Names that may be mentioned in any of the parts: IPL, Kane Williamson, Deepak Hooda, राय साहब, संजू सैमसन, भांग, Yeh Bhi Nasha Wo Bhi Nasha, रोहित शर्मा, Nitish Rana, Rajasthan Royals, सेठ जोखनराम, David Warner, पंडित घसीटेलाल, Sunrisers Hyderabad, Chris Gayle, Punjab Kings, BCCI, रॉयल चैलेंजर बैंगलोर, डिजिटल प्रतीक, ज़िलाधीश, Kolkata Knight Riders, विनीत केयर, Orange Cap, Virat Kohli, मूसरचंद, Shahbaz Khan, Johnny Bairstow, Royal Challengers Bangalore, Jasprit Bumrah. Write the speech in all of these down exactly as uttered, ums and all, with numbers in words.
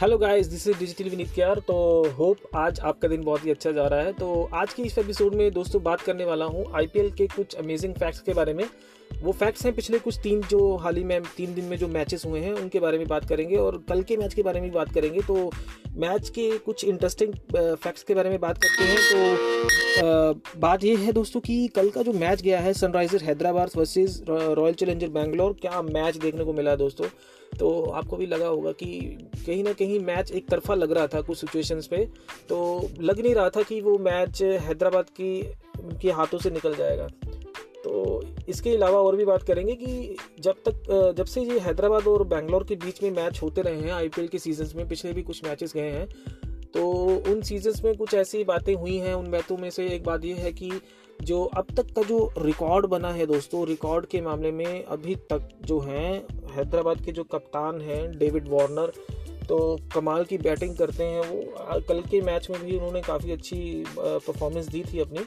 Hello guys, this is digital विनीत केयर। तो hope आज आपका दिन बहुत ही अच्छा जा रहा है। तो आज के इस एपिसोड में दोस्तों बात करने वाला हूँ आईपीएल के कुछ अमेजिंग फैक्ट्स के बारे में। वो फैक्ट्स हैं पिछले कुछ तीन जो हाल ही में तीन दिन में जो मैचेस हुए हैं उनके बारे में बात करेंगे और कल के मैच के बारे में भी बात करेंगे। तो मैच के कुछ इंटरेस्टिंग फैक्ट्स के बारे में बात करते हैं। तो बात ये है दोस्तों कि कल का जो मैच गया है Sunriser Hyderabad versus रॉयल चैलेंजर बैंगलोर, क्या मैच देखने को मिला दोस्तों। तो आपको भी लगा होगा कि कहीं ना कहीं मैच एक तरफा लग रहा था कुछ सिचुएशंस पे। तो लग नहीं रहा था कि वो मैच हैदराबाद की के हाथों से निकल जाएगा। तो इसके अलावा और भी बात करेंगे कि जब तक जब से ये हैदराबाद और बैंगलोर के बीच में मैच होते रहे हैं आईपीएल के सीजन्स में, पिछले भी कुछ मैचेस गए हैं, तो उन सीजन्स में कुछ ऐसी बातें हुई हैं। उन मैचों में से एक बात ये है कि जो अब तक का जो रिकॉर्ड बना है दोस्तों, रिकॉर्ड के मामले में अभी तक जो हैं हैदराबाद के जो कप्तान हैं डेविड वार्नर, तो कमाल की बैटिंग करते हैं वो। कल के मैच में भी उन्होंने काफ़ी अच्छी परफॉर्मेंस दी थी अपनी।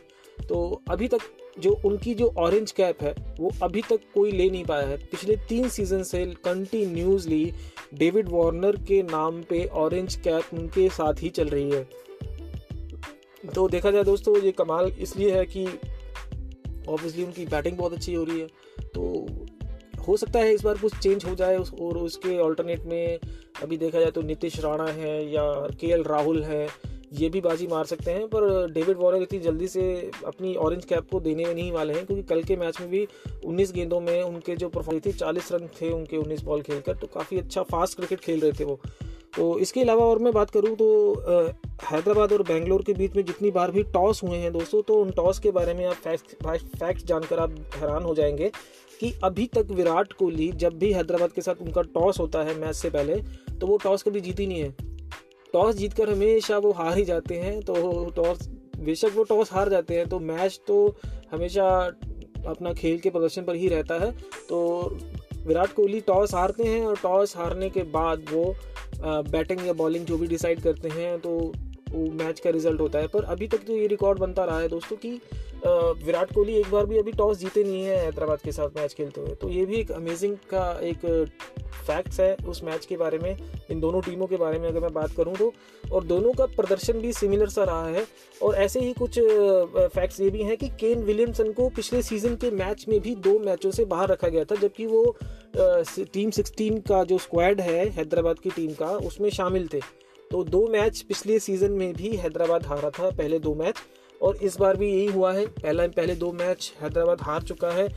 तो अभी तक जो उनकी जो ऑरेंज कैप है वो अभी तक कोई ले नहीं पाया है। पिछले तीन सीजन से कंटिन्यूसली डेविड वार्नर के नाम पे ऑरेंज कैप उनके साथ ही चल रही है। तो देखा जाए दोस्तों ये कमाल इसलिए है कि ऑब्वियसली उनकी बैटिंग बहुत अच्छी हो रही है। तो हो सकता है इस बार कुछ चेंज हो जाए उस, और उसके ऑल्टरनेट में अभी देखा जाए तो नितिश राणा है या केएल राहुल है, ये भी बाजी मार सकते हैं। पर डेविड वार्नर इतनी जल्दी से अपनी ऑरेंज कैप को देने में नहीं वाले हैं, क्योंकि कल के मैच में भी उन्नीस गेंदों में उनके जो परफॉर्मेंस थी, चालीस रन थे उनके उन्नीस बॉल खेलकर, तो काफ़ी अच्छा फास्ट क्रिकेट खेल रहे थे वो। तो इसके अलावा और मैं बात करूँ तो हैदराबाद और बेंगलोर के बीच में जितनी बार भी टॉस हुए हैं दोस्तों, तो उन टॉस के बारे में आप फैक्ट फैक्ट जानकर आप हैरान हो जाएंगे कि अभी तक विराट कोहली जब भी हैदराबाद के साथ उनका टॉस होता है मैच से पहले, तो वो टॉस कभी जीती नहीं है। टॉस जीतकर हमेशा वो हार ही जाते हैं। तो टॉस बेशक वो टॉस हार जाते हैं तो मैच तो हमेशा अपना खेल के प्रदर्शन पर ही रहता है। तो विराट कोहली टॉस हारते हैं और टॉस हारने के बाद वो बैटिंग या बॉलिंग जो भी डिसाइड करते हैं तो वो मैच का रिजल्ट होता है। पर अभी तक तो ये रिकॉर्ड बनता रहा है दोस्तों कि विराट कोहली एक बार भी अभी टॉस जीते नहीं है हैदराबाद के साथ मैच खेलते हुए। तो ये भी एक अमेजिंग का एक फैक्ट्स है उस मैच के बारे में, इन दोनों टीमों के बारे में अगर मैं बात करूं तो। और दोनों का प्रदर्शन भी सिमिलर सा रहा है। और ऐसे ही कुछ फैक्ट्स ये भी हैं कि केन विलियमसन को पिछले सीजन के मैच में भी दो मैचों से बाहर रखा गया था, जबकि वो टीम सोलह का जो स्क्वाड है हैदराबाद की टीम का, उसमें शामिल थे। तो दो मैच पिछले सीजन में भी हैदराबाद हारा था, पहले दो मैच, और इस बार भी यही हुआ है। पहला पहले दो मैच हैदराबाद हार चुका है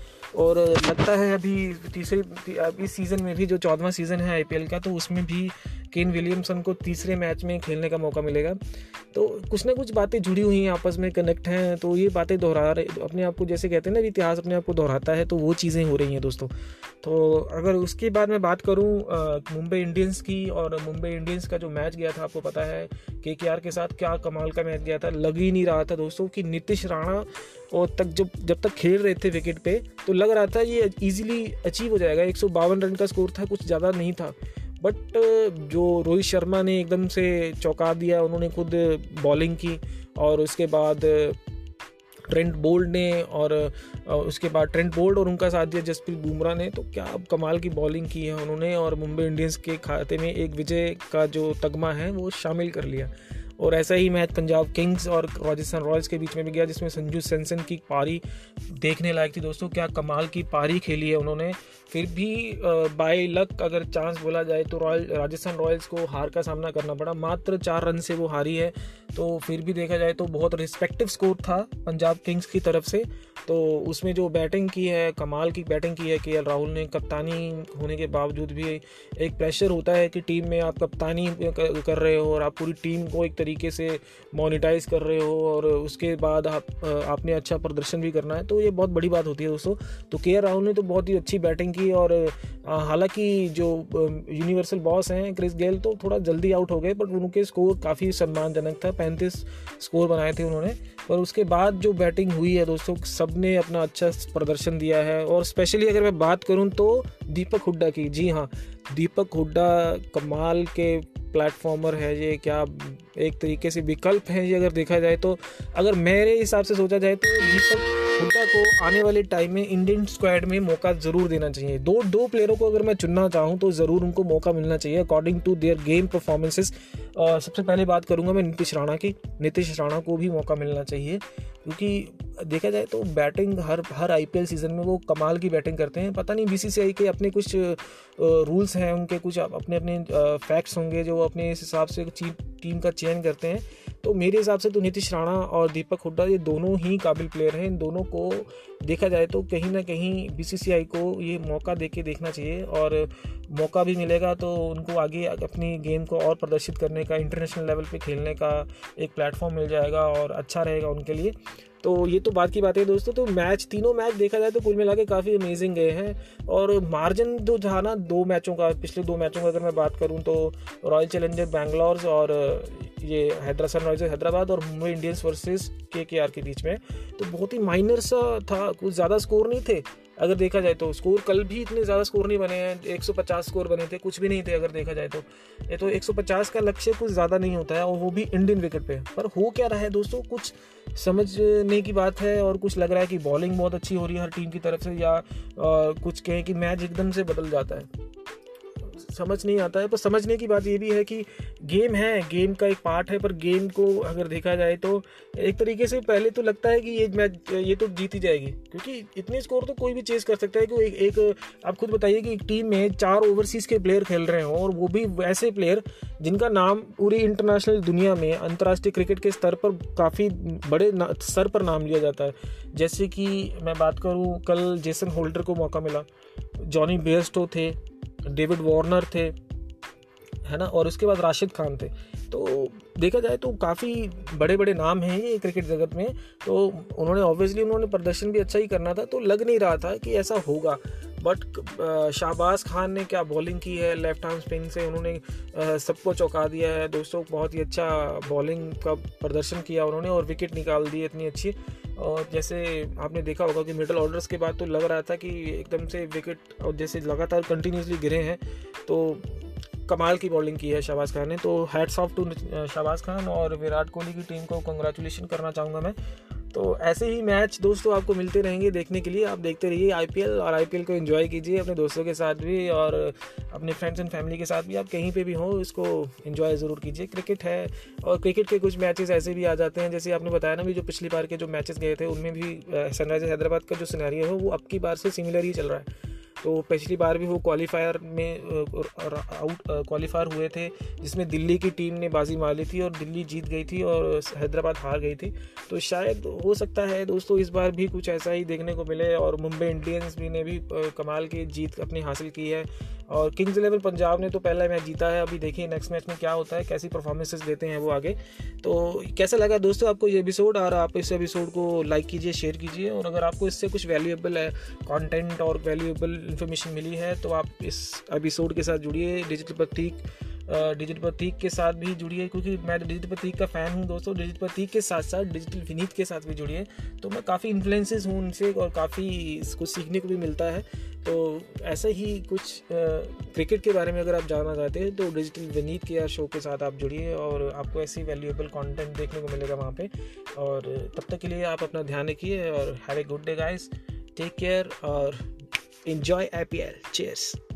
और लगता है अभी तीसरे अभी सीज़न में भी जो चौदहवां सीज़न है आईपीएल का, तो उसमें भी केन विलियमसन को तीसरे मैच में खेलने का मौका मिलेगा। तो कुछ ना कुछ बातें जुड़ी हुई हैं आपस में, कनेक्ट हैं। तो ये बातें दोहरा रहे अपने आप को, जैसे कहते हैं ना इतिहास अपने आप को दोहराता है, तो वो चीज़ें हो रही हैं दोस्तों। तो अगर उसके बाद मैं बात करूँ मुंबई इंडियंस की, और मुंबई इंडियंस का जो मैच गया था आपको पता है केकेआर के साथ, क्या कमाल का मैच गया था। लग ही नहीं रहा था दोस्तों कि नितिश राणा और तक जब जब तक खेल रहे थे विकेट पे, तो लग रहा था ये इजीली अचीव हो जाएगा। एक सौ बावन रन का स्कोर था, कुछ ज़्यादा नहीं था। बट जो रोहित शर्मा ने एकदम से चौंका दिया, उन्होंने खुद बॉलिंग की, और उसके बाद ट्रेंट बोल्ट ने और उसके बाद ट्रेंट बोल्ट और उनका साथ दिया जसप्रीत बुमराह ने। तो क्या कमाल की बॉलिंग की है उन्होंने, और मुंबई इंडियंस के खाते में एक विजय का जो तगमा है वो शामिल कर लिया। और ऐसा ही मैच पंजाब किंग्स और राजस्थान रॉयल्स के बीच में भी गया, जिसमें संजू सैमसन की पारी देखने लायक थी दोस्तों। क्या कमाल की पारी खेली है उन्होंने। फिर भी बाय लक अगर चांस बोला जाए तो रॉयल राजस्थान रॉयल्स को हार का सामना करना पड़ा, मात्र चार रन से वो हारी है। तो फिर भी देखा जाए तो बहुत रिस्पेक्टिव स्कोर था पंजाब किंग्स की तरफ से। तो उसमें जो बैटिंग की है, कमाल की बैटिंग की है केएल राहुल ने। कप्तानी होने के बावजूद भी एक प्रेशर होता है कि टीम में आप कप्तानी कर रहे हो और आप पूरी टीम को एक तरीके से मोनिटाइज कर रहे हो, और उसके बाद आप आपने अच्छा प्रदर्शन भी करना है, तो ये बहुत बड़ी बात होती है दोस्तों। तो केएल राहुल ने तो बहुत ही अच्छी बैटिंग की, और हालांकि जो यूनिवर्सल बॉस हैं क्रिस गेल तो थोड़ा जल्दी आउट हो गए, बट उनके स्कोर काफ़ी सम्मानजनक था, पैंतीस स्कोर बनाए थे उन्होंने। पर उसके बाद जो बैटिंग हुई है दोस्तों, सब ने अपना अच्छा प्रदर्शन दिया है। और स्पेशली अगर मैं बात करूं तो दीपक हुड्डा की, जी हाँ, दीपक हुड्डा कमाल के प्लेटफॉर्मर है ये, क्या एक तरीके से विकल्प है ये अगर देखा जाए तो। अगर मेरे हिसाब से सोचा जाए तो दीपक हुड्डा को आने वाले टाइम में इंडियन स्क्वाड में मौका जरूर देना चाहिए। दो दो प्लेयरों को अगर मैं चुनना चाहूँ तो ज़रूर उनको मौका मिलना चाहिए according to their game performances. सबसे पहले बात करूँगा मैं नीतीश राणा की। नीतीश राणा को भी मौका मिलना चाहिए क्योंकि देखा जाए तो बैटिंग हर हर आईपीएल सीज़न में वो कमाल की बैटिंग करते हैं। पता नहीं बीसीसीआई के अपने कुछ रूल्स हैं, उनके कुछ अपने अपने फैक्ट्स होंगे जो अपने इस हिसाब से टीम का चयन करते हैं। तो मेरे हिसाब से तो नीतीश राणा और दीपक हुड्डा ये दोनों ही काबिल प्लेयर हैं। इन दोनों को देखा जाए तो कहीं ना कहीं बीसीसीआई को ये मौका दे के देखना चाहिए और मौका भी मिलेगा तो उनको आगे अपनी गेम को और प्रदर्शित करने का, इंटरनेशनल लेवल पे खेलने का एक प्लेटफॉर्म मिल जाएगा और अच्छा रहेगा उनके लिए। तो ये तो बात की बात है दोस्तों। तो मैच, तीनों मैच देखा जाए तो कुल मिला के काफ़ी अमेजिंग गए हैं और मार्जिन जो था ना दो मैचों का, पिछले दो मैचों का अगर मैं बात करूं तो रॉयल चैलेंजर बैंगलोर और ये हैदराबाद रॉयल्स हैदराबाद और मुंबई इंडियंस वर्सेस केकेआर के बीच में तो बहुत ही माइनर सा था, कुछ ज़्यादा स्कोर नहीं थे। अगर देखा जाए तो स्कोर कल भी इतने ज़्यादा स्कोर नहीं बने हैं, एक सौ पचास स्कोर बने थे, कुछ भी नहीं थे अगर देखा जाए तो। ये तो एक सौ पचास का लक्ष्य कुछ ज़्यादा नहीं होता है और वो भी इंडियन विकेट पे। पर हो क्या रहा है दोस्तों, कुछ समझने की बात है और कुछ लग रहा है कि बॉलिंग बहुत अच्छी हो रही है हर टीम की तरफ से या आ, कुछ कहें कि मैच एकदम से बदल जाता है, समझ नहीं आता है। पर समझने की बात ये भी है कि गेम है, गेम का एक पार्ट है, पर गेम को अगर देखा जाए तो एक तरीके से पहले तो लगता है कि ये मैच ये तो जीती जाएगी क्योंकि इतने स्कोर तो कोई भी चेस कर सकता है कि एक, एक आप खुद बताइए कि एक टीम में चार ओवरसीज़ के प्लेयर खेल रहे हों और वो भी ऐसे प्लेयर जिनका नाम पूरी इंटरनेशनल दुनिया में अंतर्राष्ट्रीय क्रिकेट के स्तर पर काफ़ी बड़े स्तर पर नाम लिया जाता है। जैसे कि मैं बात करूँ, कल जेसन होल्डर को मौका मिला, जॉनी बेयरस्टो थे, डेविड वार्नर थे, है ना, और उसके बाद राशिद खान थे। तो देखा जाए तो काफ़ी बड़े बड़े नाम हैं ये क्रिकेट जगत में। तो उन्होंने ऑब्वियसली उन्होंने प्रदर्शन भी अच्छा ही करना था, तो लग नहीं रहा था कि ऐसा होगा। बट शाहबाज खान ने क्या बॉलिंग की है, लेफ्ट आर्म स्पिन से उन्होंने सबको चौंका दिया है दोस्तों। बहुत ही अच्छा बॉलिंग का प्रदर्शन किया उन्होंने और विकेट निकाल दी इतनी अच्छी। और जैसे आपने देखा होगा कि मिडल ऑर्डर्स के बाद तो लग रहा था कि एकदम से विकेट और जैसे लगातार कंटिन्यूसली गिरे हैं, तो कमाल की बॉलिंग की है शाहबाज खान ने। तो hats off to Shahbaz Khan और विराट कोहली की टीम को कंग्रेचुलेशन करना चाहूँगा मैं। तो ऐसे ही मैच दोस्तों आपको मिलते रहेंगे देखने के लिए। आप देखते रहिए आईपीएल और आईपीएल को एंजॉय कीजिए अपने दोस्तों के साथ भी और अपने फ्रेंड्स एंड फैमिली के साथ भी। आप कहीं पे भी हो इसको एंजॉय ज़रूर कीजिए। क्रिकेट है और क्रिकेट के कुछ मैचेस ऐसे भी आ जाते हैं, जैसे आपने बताया ना भी जो पिछली बार के जो मैचेस गए थे उनमें भी सनराइजर्स हैदराबाद का जो सिनेरियो है वो अब की बार से सिमिलर ही चल रहा है। तो पिछली बार भी वो क्वालिफायर में आउट क्वालिफायर हुए थे जिसमें दिल्ली की टीम ने बाजी मार ली थी और दिल्ली जीत गई थी और हैदराबाद हार गई थी। तो शायद हो सकता है दोस्तों इस बार भी कुछ ऐसा ही देखने को मिले और मुंबई इंडियंस भी ने भी कमाल की जीत अपनी हासिल की है और किंग्स इलेवन पंजाब ने तो पहला मैच जीता है। अभी देखिए नेक्स्ट मैच में क्या होता है, कैसी परफॉर्मेंसेस देते हैं वो आगे। तो कैसा लगा दोस्तों आपको ये एपिसोड, और आप इस एपिसोड को लाइक कीजिए, शेयर कीजिए और अगर आपको इससे कुछ वैल्यूएबल है कंटेंट और वैल्यूएबल इन्फॉर्मेशन मिली है तो आप इस एपिसोड के साथ जुड़िए। डिजिटल प्रतीक डिजिटल प्रतीक के साथ भी जुड़िए क्योंकि मैं डिजिटल प्रतीक का फ़ैन हूँ दोस्तों। डिजिटल प्रतीक के साथ साथ डिजिटल विनीत के साथ भी जुड़िए। तो मैं काफ़ी इन्फ्लुएंसेस हूँ उनसे और काफ़ी कुछ सीखने को भी मिलता है। तो ऐसे ही कुछ क्रिकेट के बारे में अगर आप जानना चाहते हैं तो डिजिटल विनीत के शो के साथ आप जुड़िए और आपको ऐसी वैल्यूएबल कंटेंट देखने को मिलेगा वहाँ पे। और तब तक के लिए आप अपना ध्यान रखिए और have a good day guys, take care और enjoy I P L. Cheers.